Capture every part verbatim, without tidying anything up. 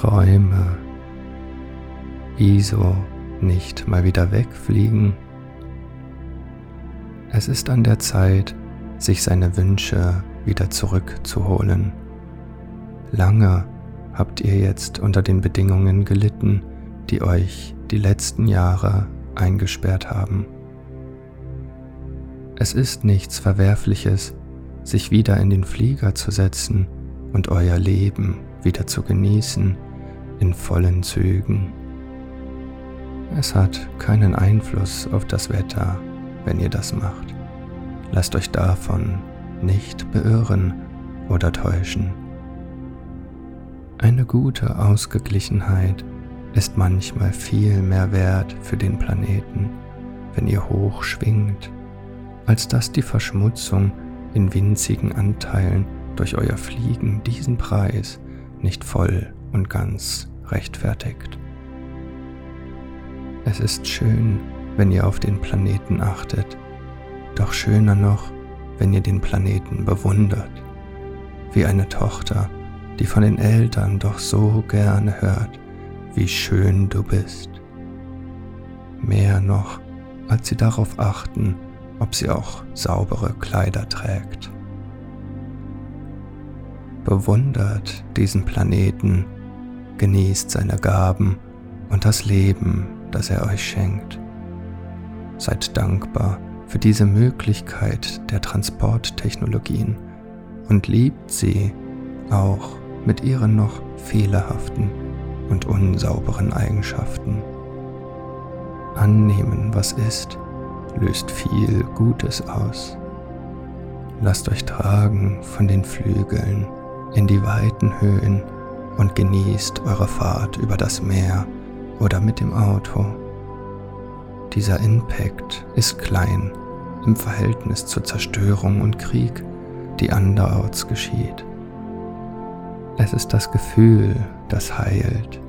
Träume, I S O nicht mal wieder wegfliegen. Es ist an der Zeit, sich seine Wünsche wieder zurückzuholen. Lange habt ihr jetzt unter den Bedingungen gelitten, die euch die letzten Jahre eingesperrt haben. Es ist nichts Verwerfliches, sich wieder in den Flieger zu setzen und euer Leben wieder zu genießen in vollen Zügen. Es hat keinen Einfluss auf das Wetter, wenn ihr das macht. Lasst euch davon nicht beirren oder täuschen. Eine gute Ausgeglichenheit ist manchmal viel mehr wert für den Planeten, wenn ihr hoch schwingt, als dass die Verschmutzung in winzigen Anteilen durch euer Fliegen diesen Preis nicht voll und ganz rechtfertigt. Es ist schön, wenn ihr auf den Planeten achtet, doch schöner noch, wenn ihr den Planeten bewundert, wie eine Tochter, die von den Eltern doch so gerne hört, wie schön du bist. Mehr noch, als sie darauf achten, ob sie auch saubere Kleider trägt. Bewundert diesen Planeten, genießt seine Gaben und das Leben, das er euch schenkt. Seid dankbar für diese Möglichkeit der Transporttechnologien und liebt sie auch mit ihren noch fehlerhaften und unsauberen Eigenschaften. Annehmen, was ist, löst viel Gutes aus. Lasst euch tragen von den Flügeln in die weiten Höhen und genießt eure Fahrt über das Meer oder mit dem Auto. Dieser Impact ist klein im Verhältnis zur Zerstörung und Krieg, die anderorts geschieht. Es ist das Gefühl, das heilt,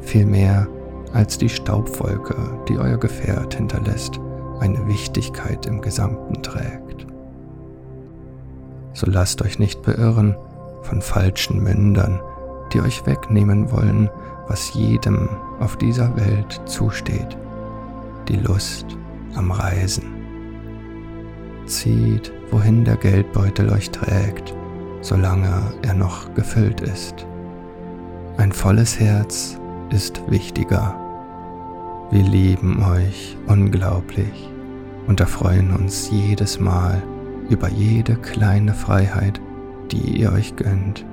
viel mehr als die Staubwolke, die euer Gefährt hinterlässt, eine Wichtigkeit im Gesamten trägt. So lasst euch nicht beirren von falschen Mündern, die euch wegnehmen wollen, was jedem auf dieser Welt zusteht, die Lust am Reisen. Zieht, wohin der Geldbeutel euch trägt, solange er noch gefüllt ist. Ein volles Herz ist wichtiger. Wir lieben euch unglaublich und erfreuen uns jedes Mal über jede kleine Freiheit, die ihr euch gönnt.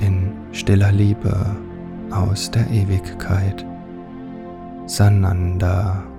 In stiller Liebe aus der Ewigkeit. Sananda.